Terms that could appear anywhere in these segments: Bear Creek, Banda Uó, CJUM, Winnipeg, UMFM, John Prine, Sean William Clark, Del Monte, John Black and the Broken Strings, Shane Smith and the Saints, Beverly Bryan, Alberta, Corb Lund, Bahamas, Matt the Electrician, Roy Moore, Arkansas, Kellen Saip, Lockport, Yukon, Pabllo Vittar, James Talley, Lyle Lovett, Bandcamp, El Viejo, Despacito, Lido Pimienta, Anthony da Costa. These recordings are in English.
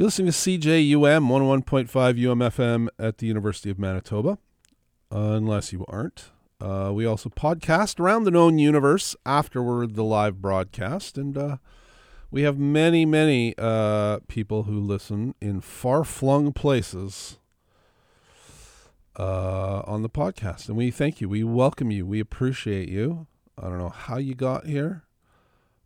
You're listening to CJUM 101.5 UMFM at the University of Manitoba, unless you aren't. We also podcast around the known universe afterward the live broadcast, and we have many people who listen in far-flung places on the podcast, and we thank you. We welcome you. We appreciate you. I don't know how you got here,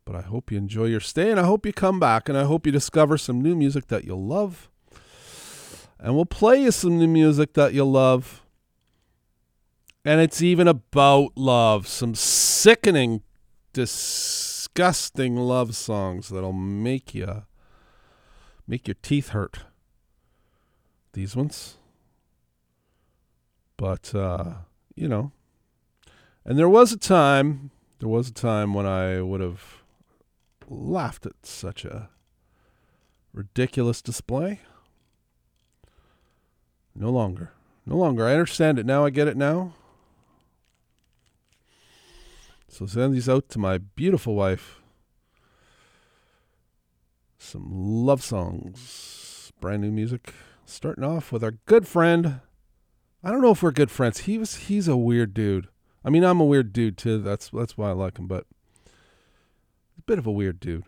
but I hope you enjoy your stay, and I hope you come back, and I hope you discover some new music that you'll love. And we'll play you some new music that you'll love. And it's even about love. Some sickening, disgusting love songs that'll make your teeth hurt. These ones. But, you know. And there was a time when I would have laughed at such a ridiculous display. No longer. I understand it now. I get it now. So send these out to my beautiful wife. Some love songs. Brand new music. Starting off with our good friend. I don't know if we're good friends. He's a weird dude. I mean, I'm a weird dude too. That's why I like him, but a bit of a weird dude.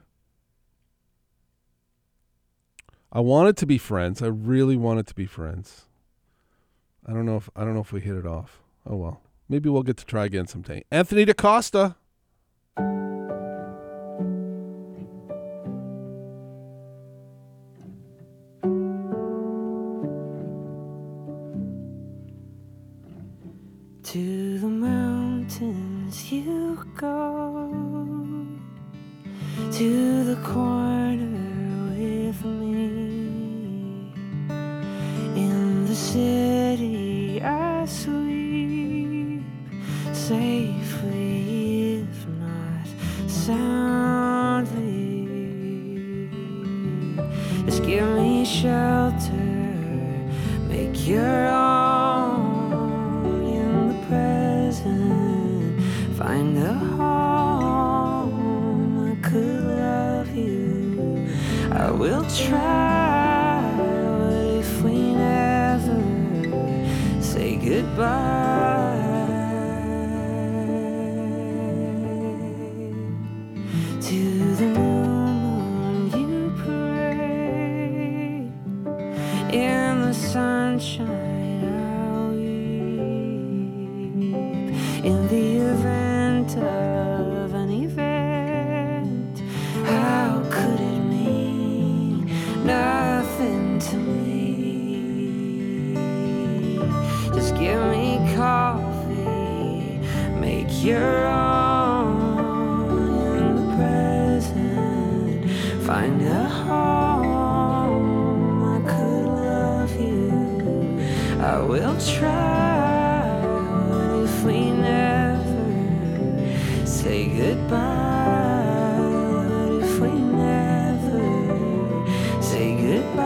I wanted to be friends. I really wanted to be friends. I don't know if we hit it off. Oh well. Maybe we'll get to try again someday. Anthony da Costa. To the mountains you go, to the corner with me, in the city I sleep, safely if not soundly, just give me shelter, make your own. Find a home, I could love you, I will try, but if we never say goodbye, to the moon you pray, in the sunshine. In the event of an event, how could it mean nothing to me? Just give me coffee, make your own in the present, find a home, I could love you, I will try. We never say goodbye, but if we never say goodbye,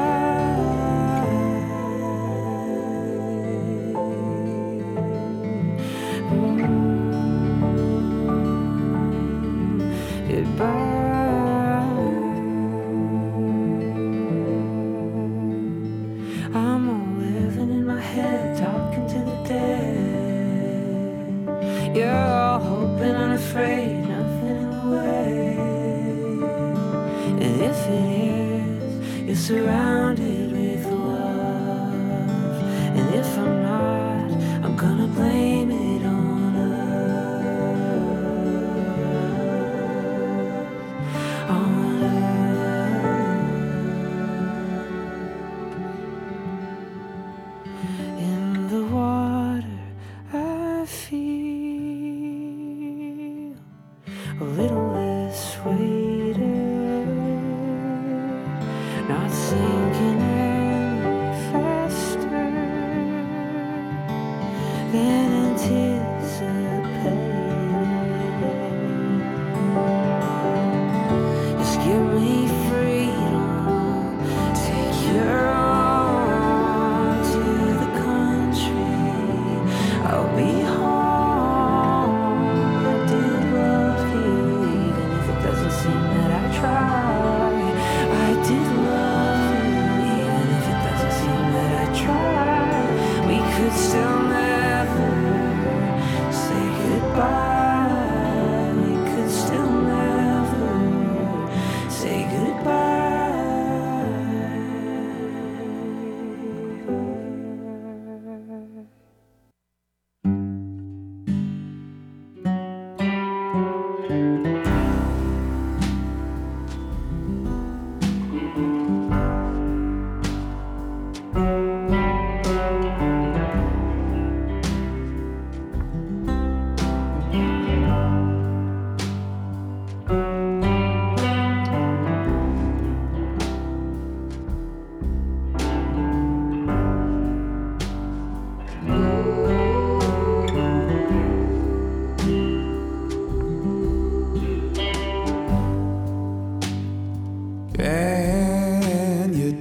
goodbye. Afraid nothing in the way, and if it is, you're surrounded with love, and if I'm not, I'm gonna blame it on us, on us. In the water I feel a little less weighted, not sinking any faster than anticipated. Just give me freedom, take your own to the country, I'll be home. Seem that I tried, I did love you.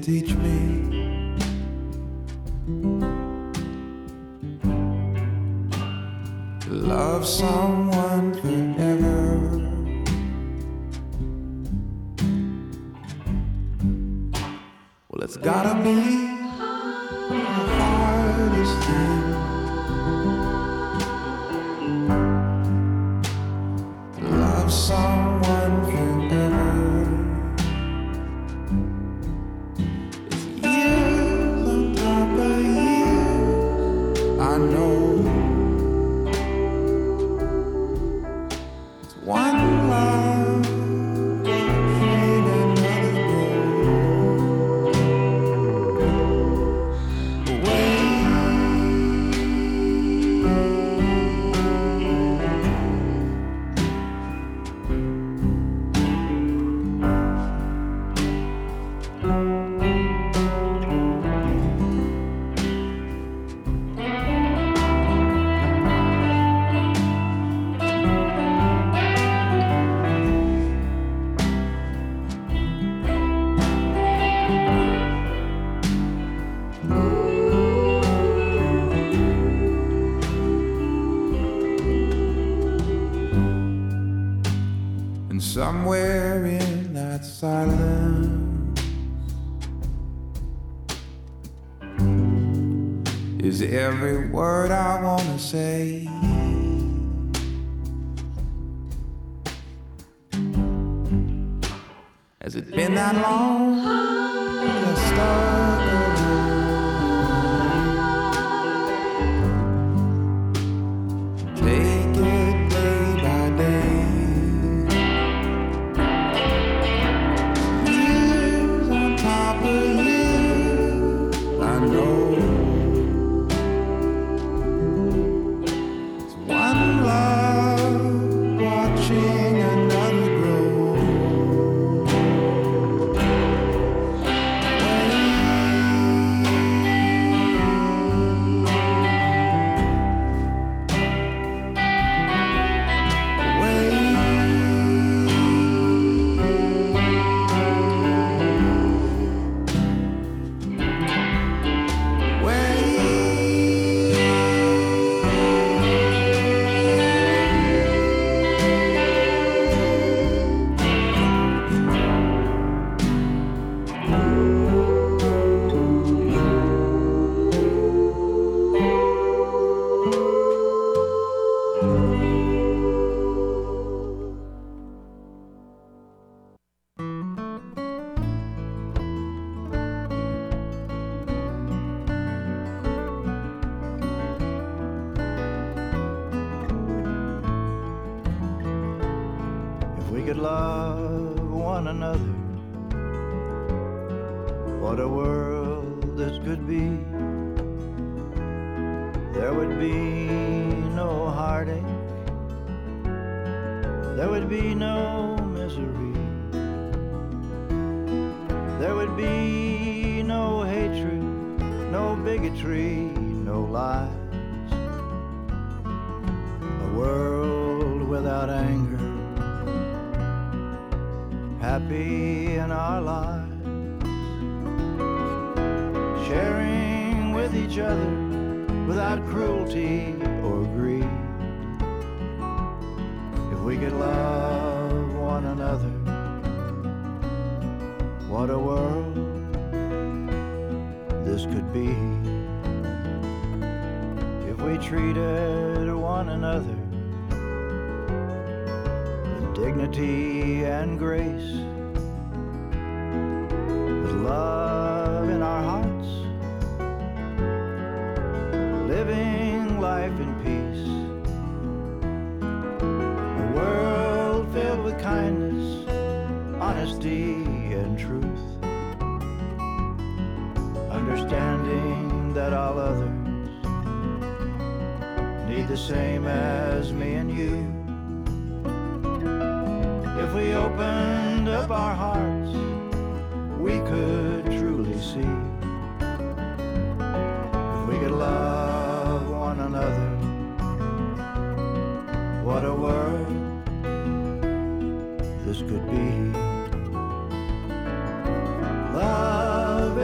teach me. Love someone forever. Well, it's gotta be the hardest thing to love someone forever. It's years on top of years, I know. It's one love. Somewhere in that silence is every word I want to say. Has it been that long? The struggle. Take it day by day. Love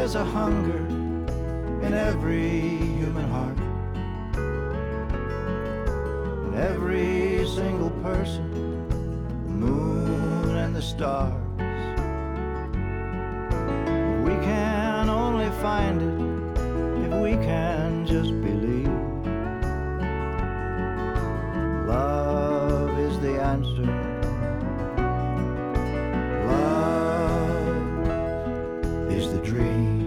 There's a hunger in every human heart, in every single person, the moon and the stars. We can only find it if we can just believe. Love is the answer. Love is the dream. If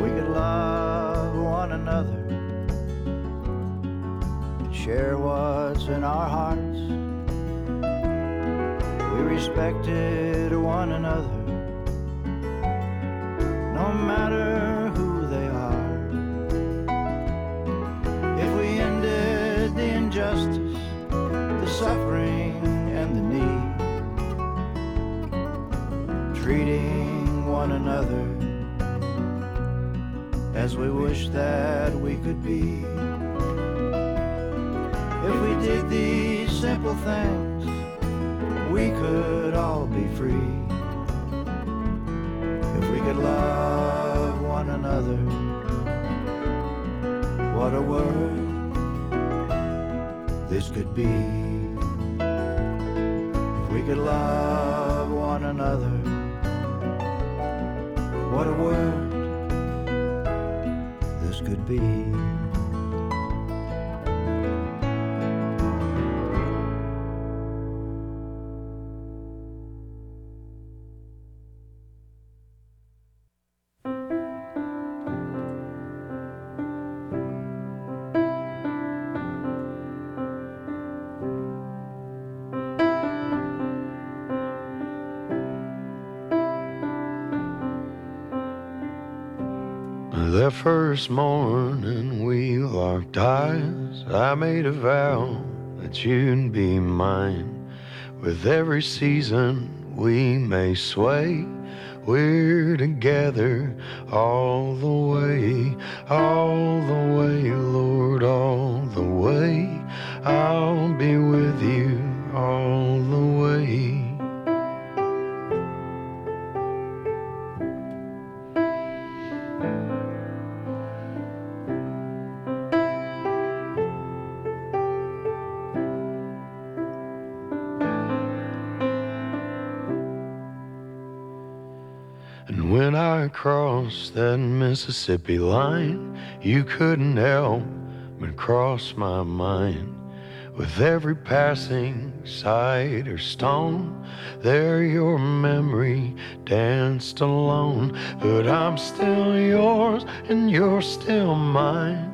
we could love one another and share what's in our hearts, we respected one another, no matter who they are. If we ended the injustice, the suffering, and the need, treating one another as we wish that we could be. If we did these simple things, we could all be free. If we could love one another, what a world this could be. If we could love one another, what a world this could be. The first morning we locked eyes, I made a vow that you'd be mine. With every season we may sway, we're together all the way, Lord, all the way. I'll be with you all the way. Cross that Mississippi line, you couldn't help but cross my mind. With every passing sight or stone, there your memory danced alone. But I'm still yours and you're still mine,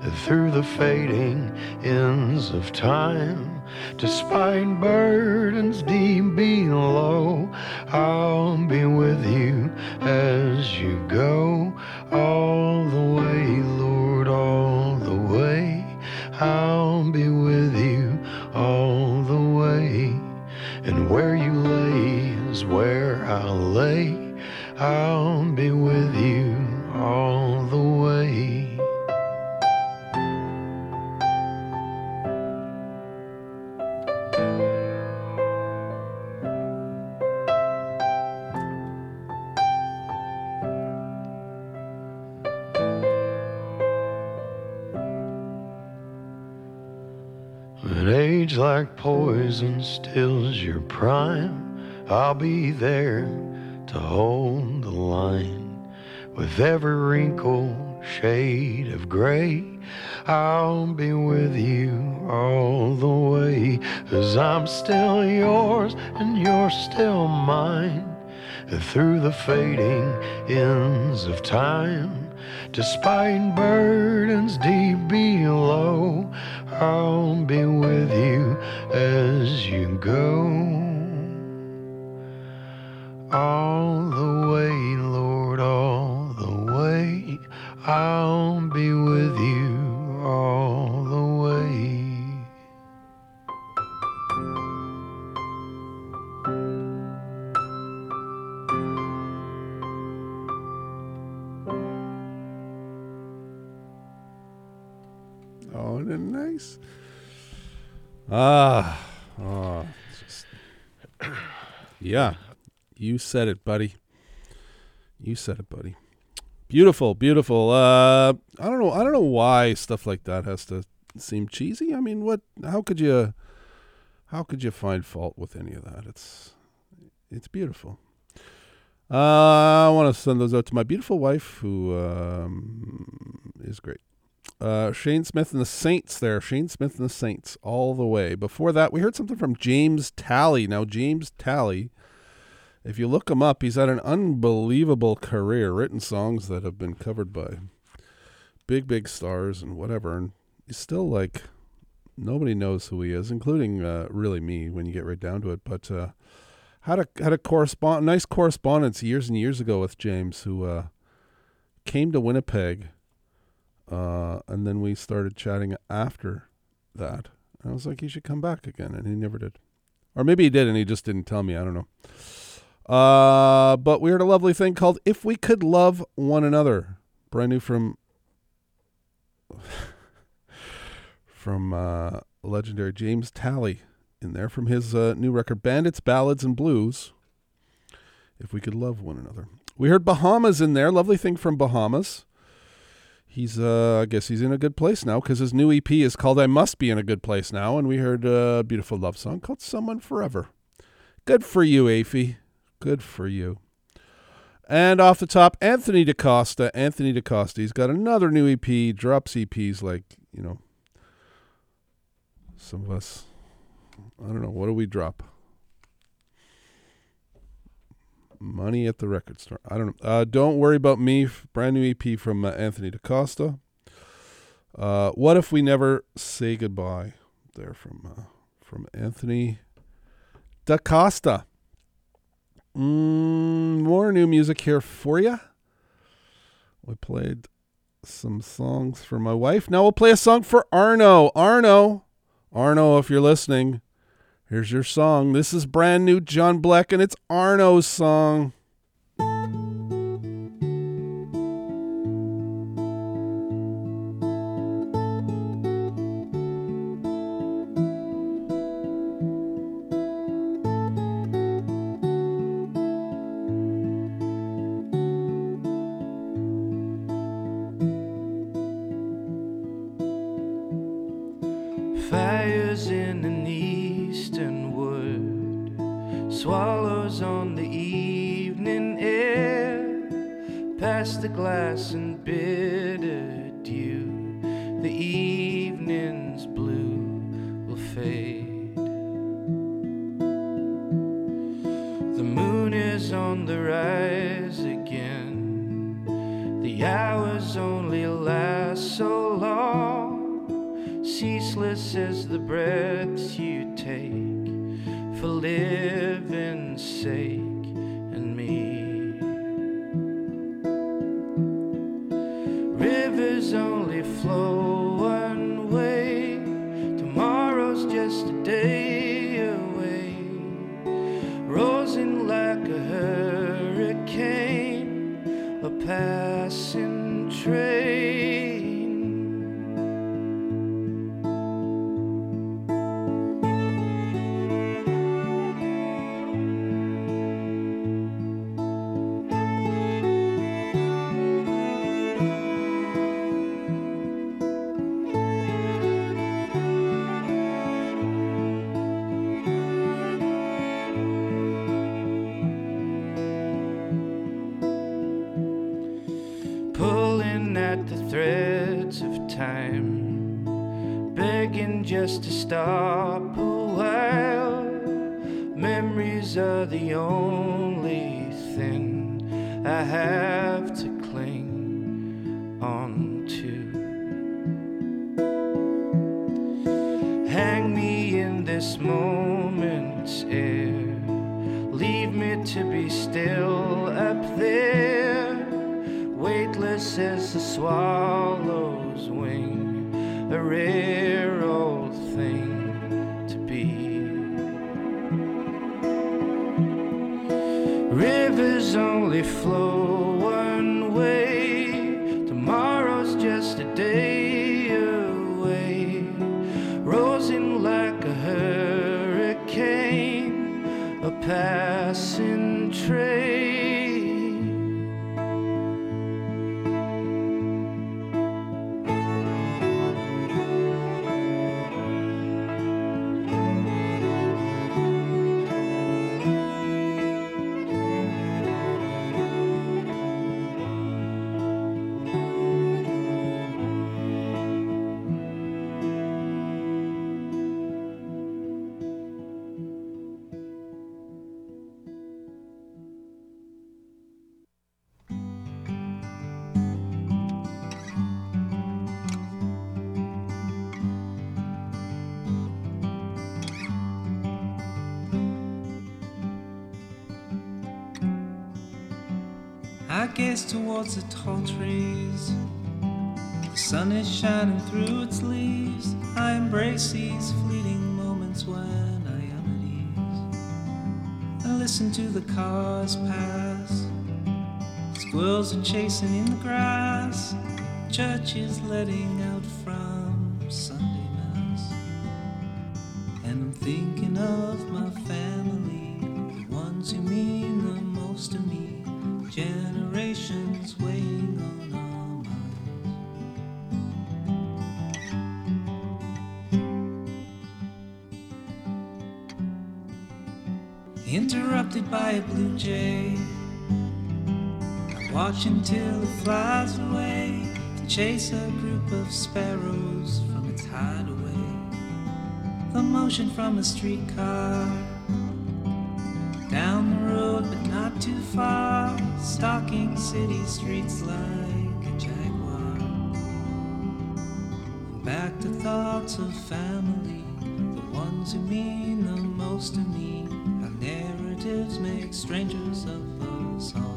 and through the fading ends of time, despite burdens deep below, I'll be with you as you go, all the way, Lord, all the way. I'll be with you all the way, and where you lay is where I lay. I'll be with you all the way. Like poison stills your prime, I'll be there to hold the line. With every wrinkle, shade of gray, I'll be with you all the way. 'Cause I'm still yours and you're still mine, and through the fading ends of time, despite burdens deep below, I'll be with you as you go, all the way, Lord, all the way. I'll be with you all the way. Nice. Yeah, you said it, buddy. You said it, buddy. Beautiful, beautiful. I don't know why stuff like that has to seem cheesy. I mean, what? How could you find fault with any of that? It's beautiful. I want to send those out to my beautiful wife, who is great. Shane Smith and the Saints there. Shane Smith and the Saints all the way. Before that, we heard something from James Talley. Now, James Talley, if you look him up, he's had an unbelievable career, written songs that have been covered by big, big stars and whatever. And he's still like, nobody knows who he is, including really me when you get right down to it. But had a nice correspondence years and years ago with James, who came to Winnipeg. And then we started chatting after that. I was like, he should come back again, and he never did. Or maybe he did, and he just didn't tell me. I don't know. But we heard a lovely thing called If We Could Love One Another. Brand new from legendary James Talley in there, from his new record, Bandits, Ballads, and Blues. If We Could Love One Another. We heard Bahamas in there. Lovely thing from Bahamas. He's, I guess he's in a good place now, because his new EP is called I Must Be in a Good Place Now, and we heard a beautiful love song called Someone Forever. Good for you, Afy. Good for you. And off the top, Anthony da Costa. Anthony da Costa. He's got another new EP, drops EPs like, you know, some of us. I don't know. What do we drop? Money at the record store. I don't know. Don't Worry About Me. Brand new EP from Anthony da Costa. What If We Never Say Goodbye? There from Anthony da Costa. More new music here for you. We played some songs for my wife. Now we'll play a song for Arno. Arno, if you're listening, here's your song. This is brand new John Black, and it's Arno's song. A passing train. I gaze towards the tall trees. The sun is shining through its leaves. I embrace these fleeting moments when I am at ease. I listen to the cars pass. Squirrels are chasing in the grass. Church is letting out from Sunday Mass. And I'm thinking of my family, the ones who mean the most to me. Generations weighing on our minds. Interrupted by a blue jay. I watch until it flies away to chase a group of sparrows from its hideaway. The motion from a streetcar down the road, but not too far, stalking city streets like a jaguar. Back to thoughts of family, the ones who mean the most to me. How narratives make strangers of us all.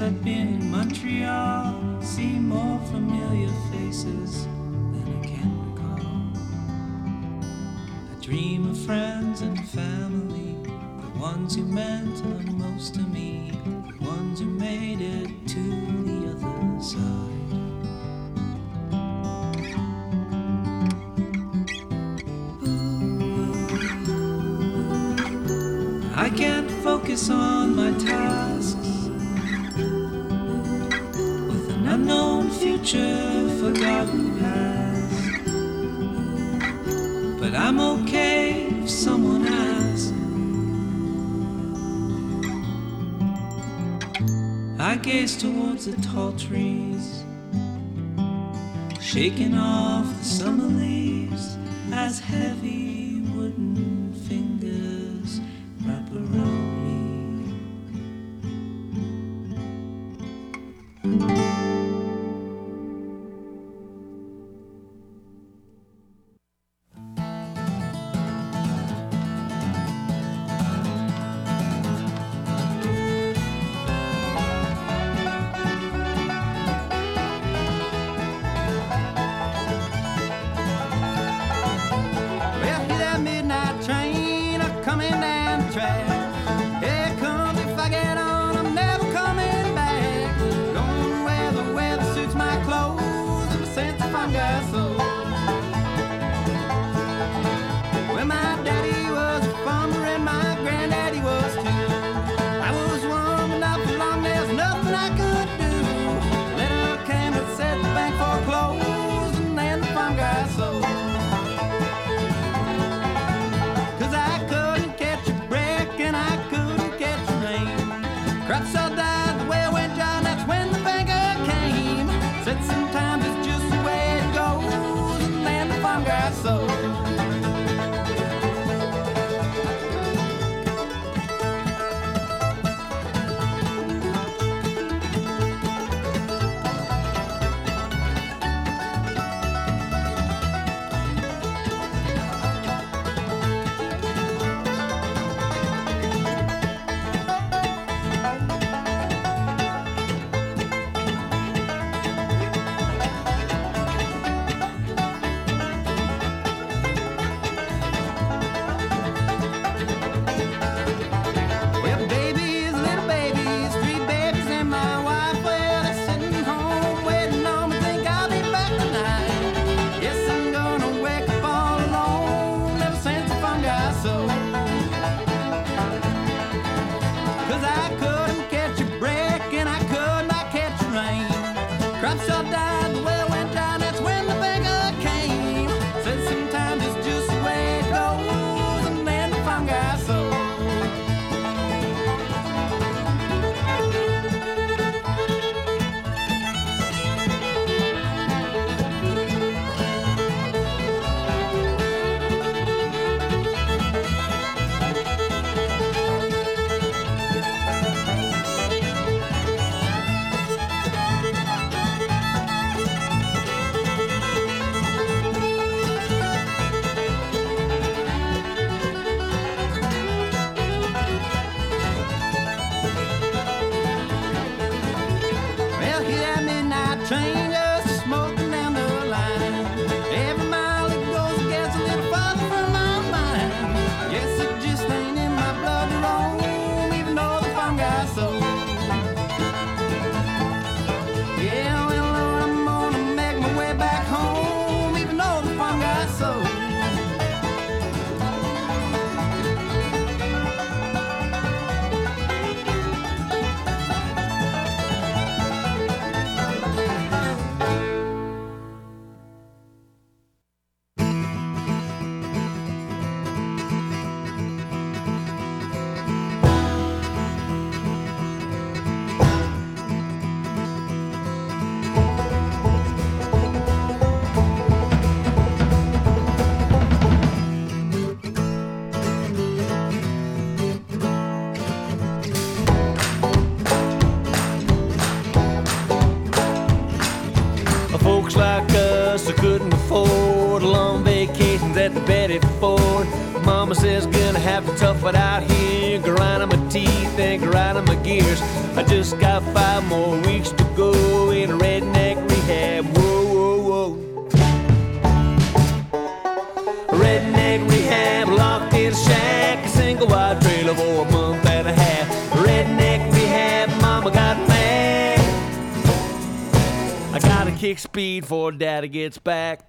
I've been in Montreal, see more familiar faces than I can recall. I dream of friends and family, the ones who meant the most to me, the ones who made it to the other side. I can't focus on my tasks. Unknown future, forgotten past. But I'm okay if someone asks. I gaze towards the tall trees, shaking off the summer leaves as heavy wooden fingers wrap around me. Sometimes it's just the way it goes. folks like us who couldn't afford long vacations at the Betty Ford. Mama says gonna have to tough it out here, grinding my teeth and grinding my gears. I just got 5 more weeks to go in a redneck rehab. Whoa, whoa, whoa. Redneck rehab, locked in a shack, a single wide trailer for a month and a half. Redneck rehab, mama got mad. I gotta kick speed before daddy gets back.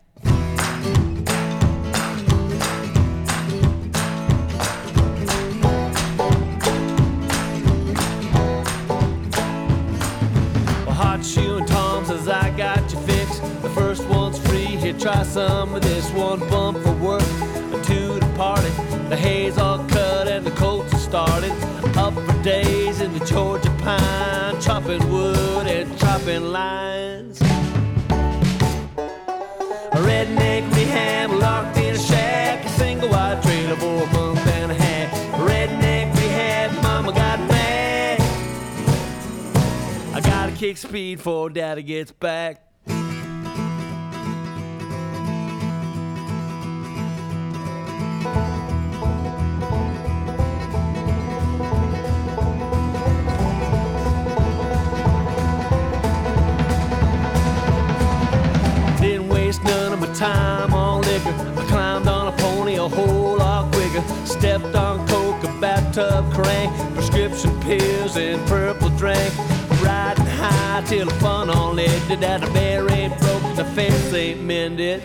Shoe and Tom says I got you fixed. The first one's free, here try some of this. One bump for work, a 2 to party. The hay's all cut and the colts are started. Up for days in the Georgia pine, chopping wood and chopping lines. A redneck rehab, locked in a shack, a single wide trailer for a month and a half. Redneck rehab, mama got mad. I gotta kick speed before daddy gets back. Didn't waste none of my time on liquor. I climbed on a pony a whole lot quicker. Stepped on coke, a bathtub crank, prescription pills and purple drink. Riding high till the fun all ended, that the bear ain't broke, the fence ain't mended.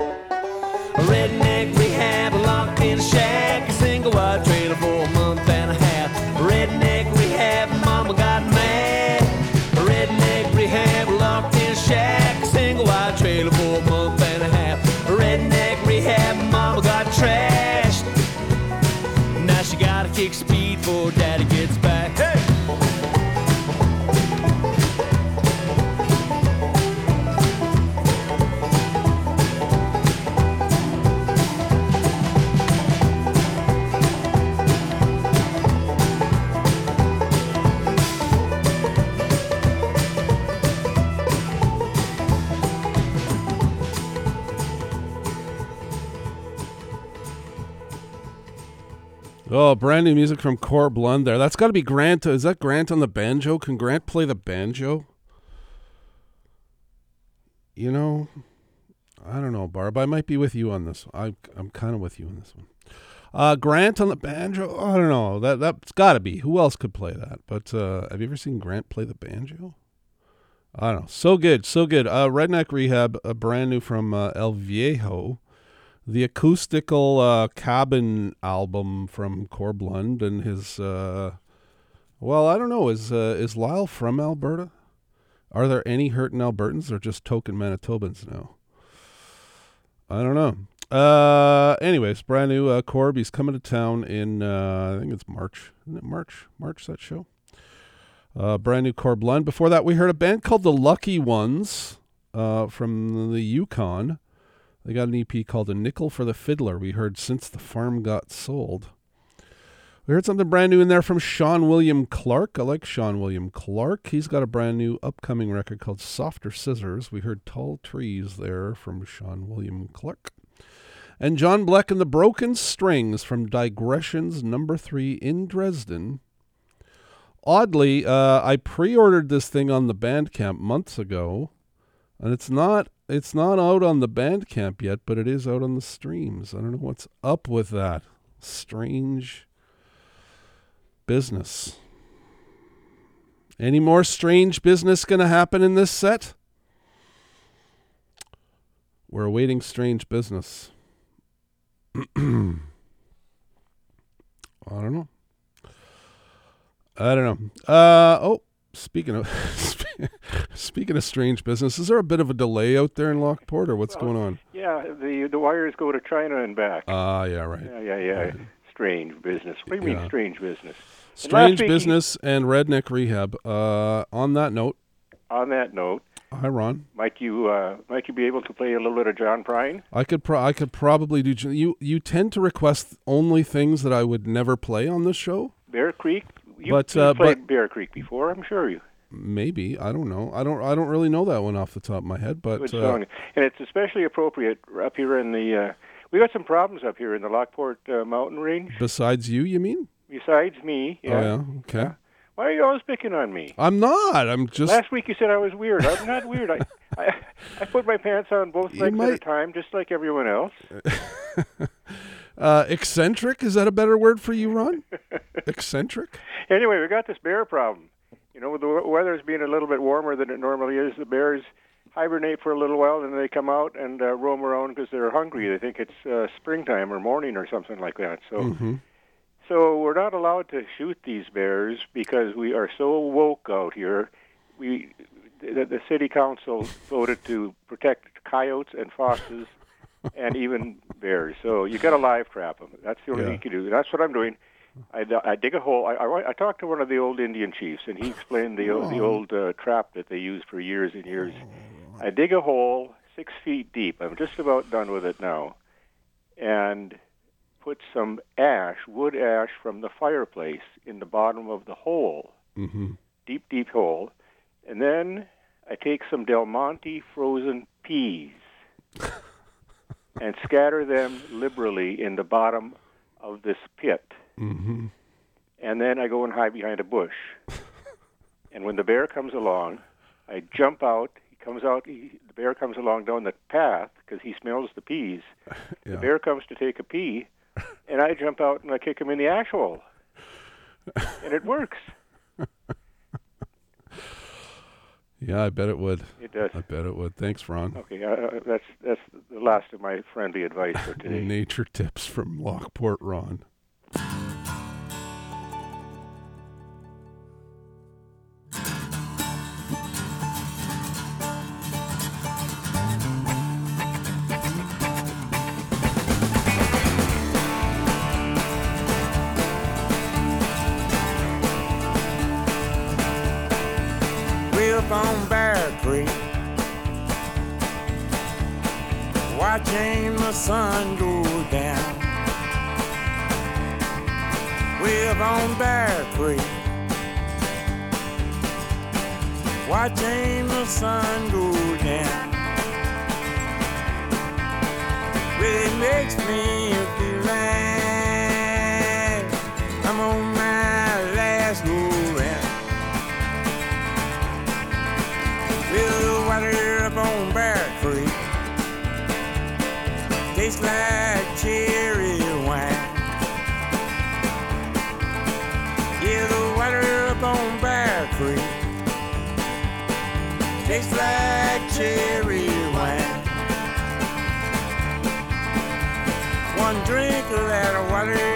A redneck rehab, locked in a shack, a single wide trailer for a month and a half. Redneck rehab, mama got mad. A redneck rehab, locked in a shack, a single wide trailer for a month and a half. A redneck rehab, mama got trashed. Now she gotta kick speed before daddy gets back. Hey! Oh, brand new music from Corb Lund there. That's got to be Grant. Is that Grant on the banjo? Can Grant play the banjo? You know, I don't know, Barb. I might be with you on this. I'm kind of with you on this one. Grant on the banjo? I don't know. That's got to be. Who else could play that? But have you ever seen Grant play the banjo? I don't know. So good, so good. Redneck Rehab, brand new from El Viejo. The acoustical cabin album from Corb Lund and his, well, I don't know, is Lyle from Alberta? Are there any hurting Albertans or just token Manitobans now? I don't know. Anyways, brand new Corb, he's coming to town in, I think it's March. Isn't it March? March, that show? Brand new Corb Lund. Before that, we heard a band called The Lucky Ones from the Yukon. They got an EP called A Nickel for the Fiddler. We heard Since the Farm Got Sold. We heard something brand new in there from Sean William Clark. I like Sean William Clark. He's got a brand new upcoming record called Softer Scissors. We heard Tall Trees there from Sean William Clark. And John Black and the Broken Strings from Digressions #3 in Dresden. Oddly, I pre-ordered this thing on the Bandcamp months ago. And it's not out on the Bandcamp yet, but it is out on the streams. I don't know what's up with that. Strange business. Any more strange business going to happen in this set? We're awaiting strange business. I don't know. Oh, Speaking of strange business, is there a bit of a delay out there in Lockport, or what's going on? Yeah, the wires go to China and back. Yeah, right. Yeah. Strange business. What do you mean strange business? Strange business and redneck rehab. On that note. Hi, Ron. Might you be able to play a little bit of John Prine? I could probably do. You tend to request only things that I would never play on this show. Bear Creek. You've played Bear Creek before, I'm sure you. Maybe. I don't know. I don't really know that one off the top of my head, but good song. And it's especially appropriate up here in the we got some problems up here in the Lockport mountain range. Besides you mean? Besides me, yeah. Oh, yeah. Okay. Yeah. Why are you always picking on me? I'm not. I'm just... Last week you said I was weird. I'm not weird. I put my pants on both legs at a time, just like everyone else. Eccentric? Is that a better word for you, Ron? Eccentric? Anyway, we got this bear problem. You know, the weather's being a little bit warmer than it normally is. The bears hibernate for a little while, and they come out and roam around because they're hungry. They think it's springtime or morning or something like that. So... Mm-hmm. So we're not allowed to shoot these bears because we are so woke out here. The city council voted to protect coyotes and foxes and even bears. So you got to live trap them. That's the only thing you can do. That's what I'm doing. I dig a hole. I talked to one of the old Indian chiefs, and he explained the old trap that they used for years and years. I dig a hole 6 feet deep. I'm just about done with it now. And... put some wood ash from the fireplace in the bottom of the hole, deep hole, and then I take some Del Monte frozen peas and scatter them liberally in the bottom of this pit, and then I go and hide behind a bush, and when the bear comes along, I jump out. The bear comes along down the path because he smells the peas. Yeah. The bear comes to take a pea. And I jump out and I kick him in the ash hole. And it works. Yeah, I bet it would. It does. I bet it would. Thanks, Ron. Okay, that's the last of my friendly advice for today. Nature tips from Lockport, Ron. On Bear Creek, watching the sun go down. We're on Bear Creek, watching the sun go down. Really makes me feel like I'm on my last go. Feel the water up on Bear Creek, tastes like cherry wine. Yeah, the water up on Bear Creek, tastes like cherry wine. One drink of that water.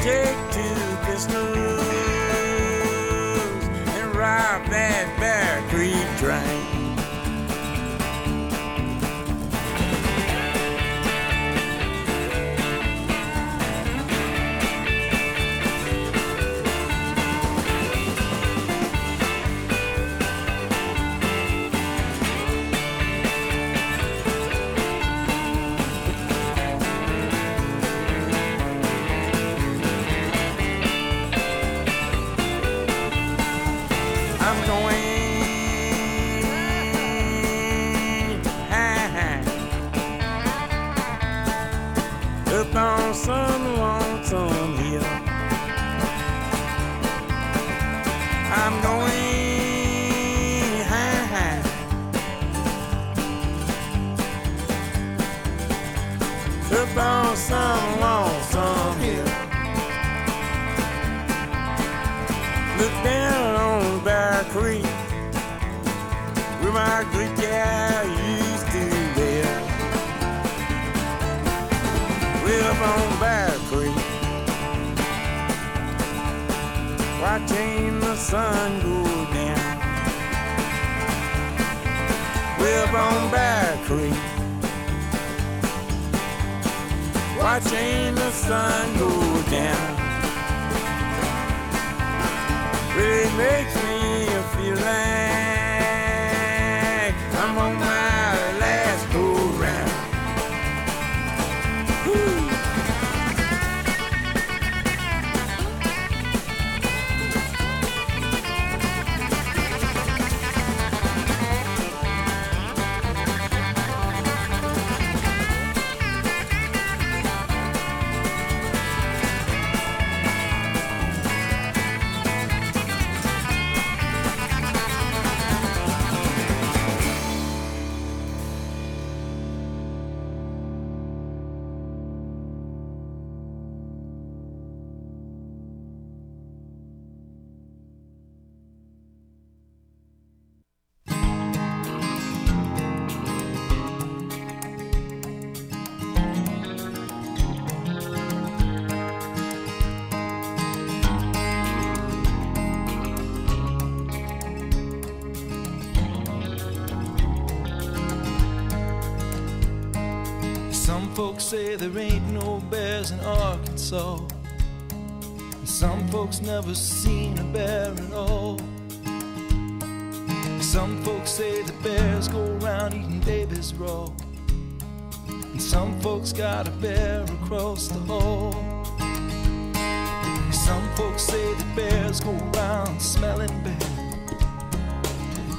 Take two pistols and rob that Bear Creek train. watching the sun go down. We're up on Bear Creek, watching the sun go down. It makes me feel like I'm on my last go round. Folks say there ain't no bears in Arkansas. Some folks never seen a bear at all. Some folks say the bears go around eating babies raw. And some folks got a bear across the hall. Some folks say the bears go around smelling bad.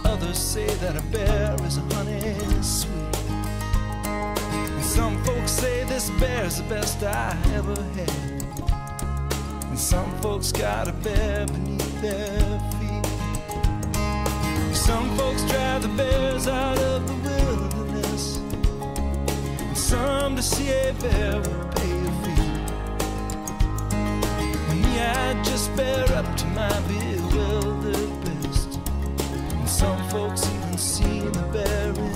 Others say that a bear is a honey sweet. Some folks say this bear's the best I ever had. And some folks got a bear beneath their feet. Some folks drive the bears out of the wilderness. And some to see a bear will pay a fee. And me, I just bear up to my bewildered best. And some folks even see the bear in me.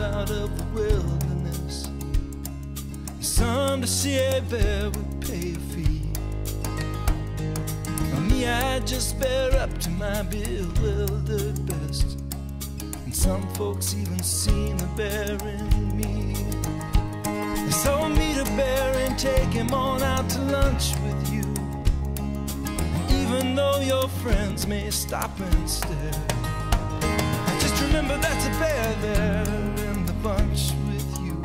Out of the wilderness, some to see a bear would pay a fee. For me, I just bear up to my bewildered best, and some folks even seen the bear in me. And so meet a bear and take him on out to lunch with you, and even though your friends may stop and stare. Remember, that's a bear there in the bunch with you,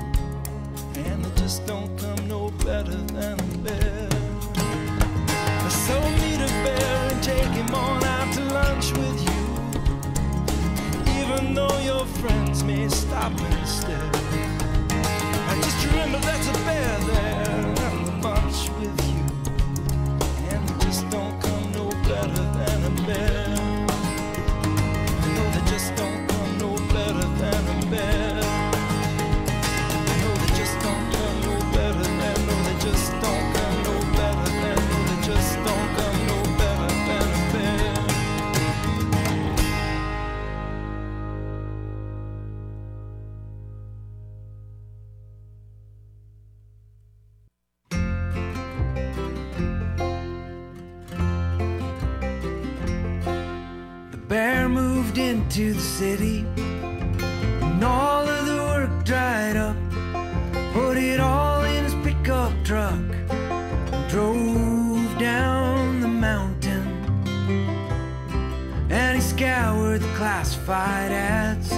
and they just don't come no better than a bear. So meet a bear and take him on out to lunch with you, even though your friends may stop and stare. Just remember, that's a bear there in the bunch with you, and they just don't come no better than a bear. To the city, and all of the work dried up. Put it all in his pickup truck and drove down the mountain. And he scoured the classified ads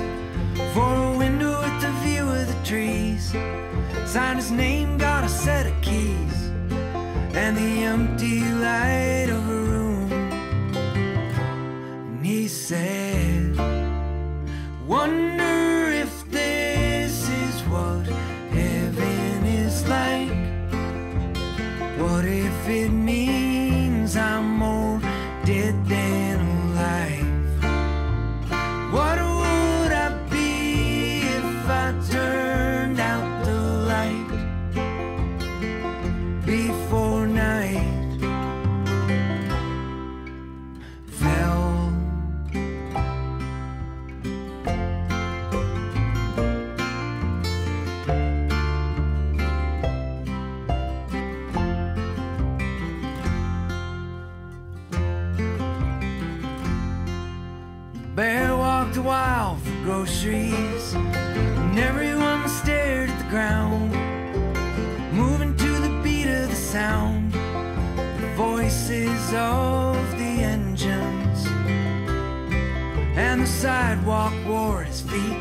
for a window with the view of the trees. Signed his name, got a set of keys and the empty light of a room. And he said, wonder if this is what heaven is like. What if it means I'm more dead than alive? What would I be if I turned while for groceries, and everyone stared at the ground, moving to the beat of the sound, the voices of the engines, and the sidewalk wore his feet,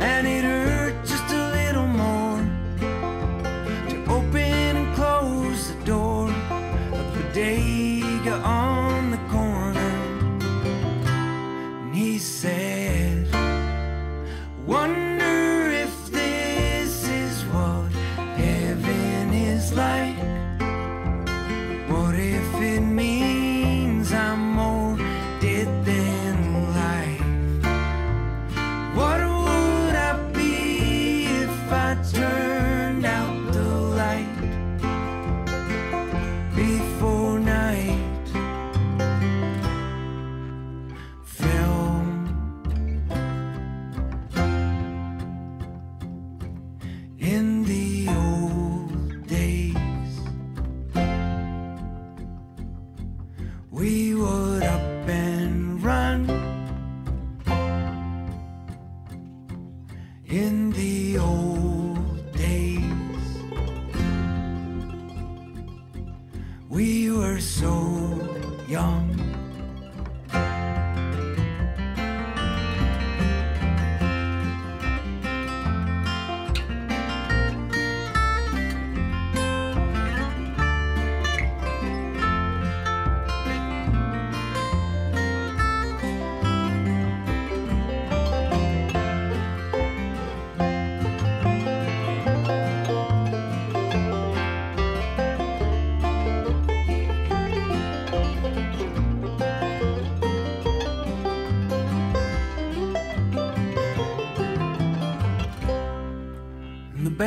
and it hurt just a little more to open and close the door of the bodega on the corner. And he said, "Wonder if this is what heaven is like. What if it means I'm more dead than alive? What would I be if I turned out the light before night?" Film. In the old days, we would up and run. In the old days, we were so young.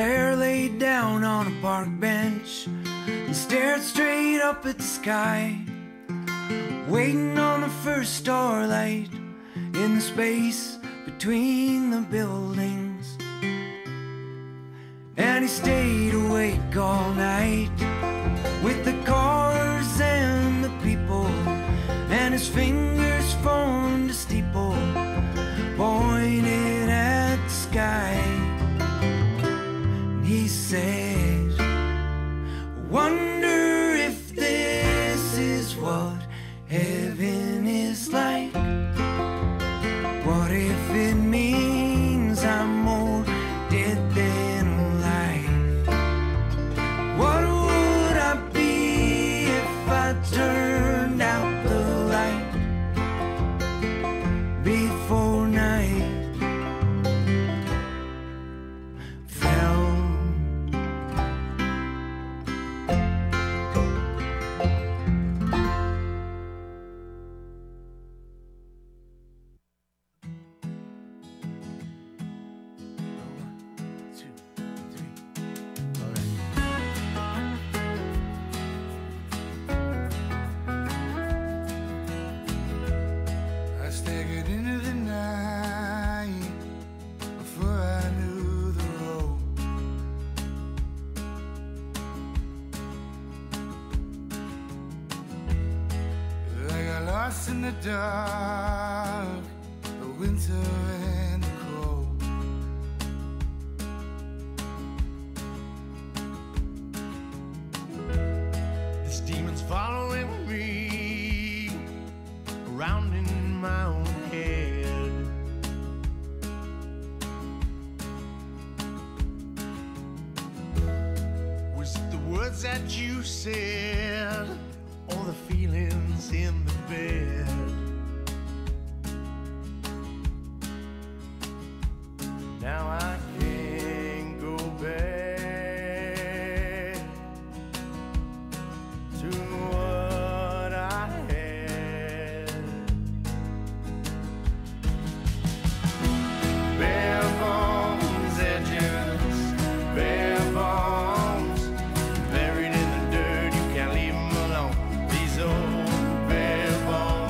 Bear laid down on a park bench and stared straight up at the sky, waiting on the first starlight in the space between the buildings. And he stayed awake all night with the cars and the people, and his fingers formed a steeple pointed at the sky. He said, "Wonder if this is what heaven is like. What if it means I'm more dead than alive? What would I be if I turned out the light before night?" In the dark, the winter and the cold, this demon's following me around in my own head. Was it the words that you said, or the feelings in the bed? Now I can't go back to what I had. Bare bones, edges, bare bones, buried in the dirt, you can't leave them alone. These old bare bones.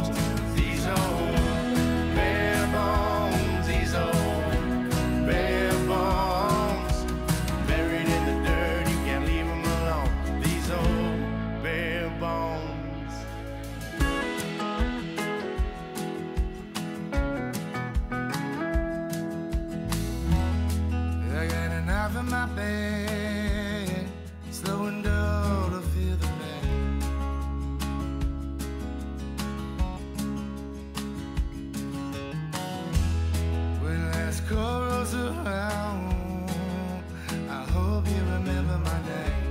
chorus around. I hope you remember my name.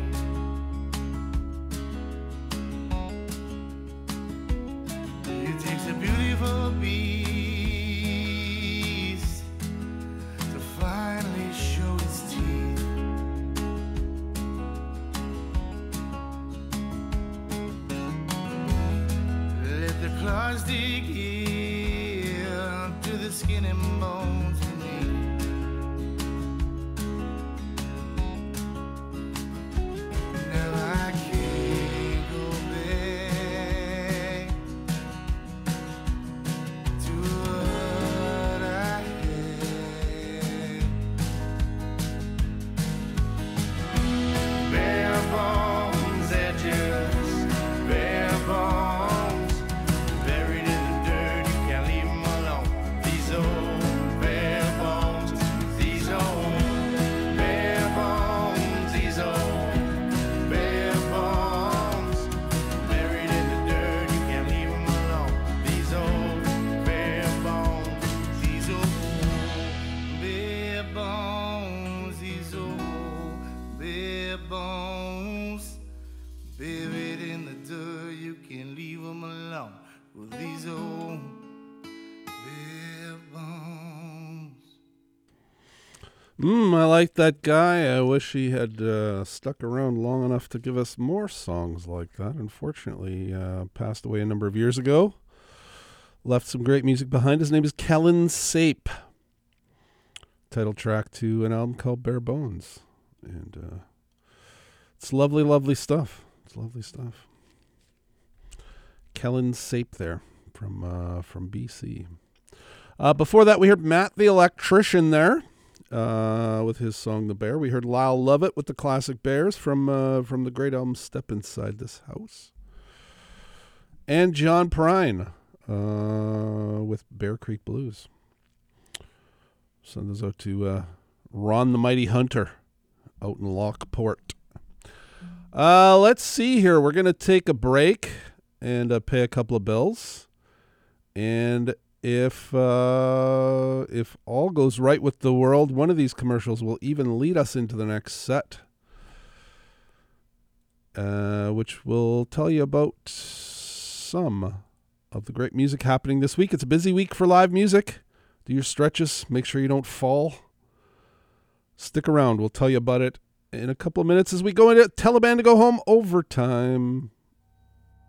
It takes a beautiful beast to finally show its teeth. Let the claws dig in to the skin and bones. I like that guy. I wish he had stuck around long enough to give us more songs like that. Unfortunately, passed away a number of years ago. Left some great music behind. His name is Kellen Saip. Title track to an album called Bare Bones. And it's lovely, lovely stuff. It's lovely stuff. Kellen Saip there from BC. Before that, we heard Matt the Electrician there. With his song The Bear. We heard Lyle Lovett with the classic Bears from the great album Step Inside This House. And John Prine with Bear Creek Blues. Send those out to Ron the Mighty Hunter out in Lockport. Let's see here. We're going to take a break and pay a couple of bills. And if all goes right with the world, one of these commercials will even lead us into the next set, which will tell you about some of the great music happening this week. It's a busy week for live music. Do your stretches. Make sure you don't fall. Stick around. We'll tell you about it in a couple of minutes as we go into Tell a Band to Go Home overtime.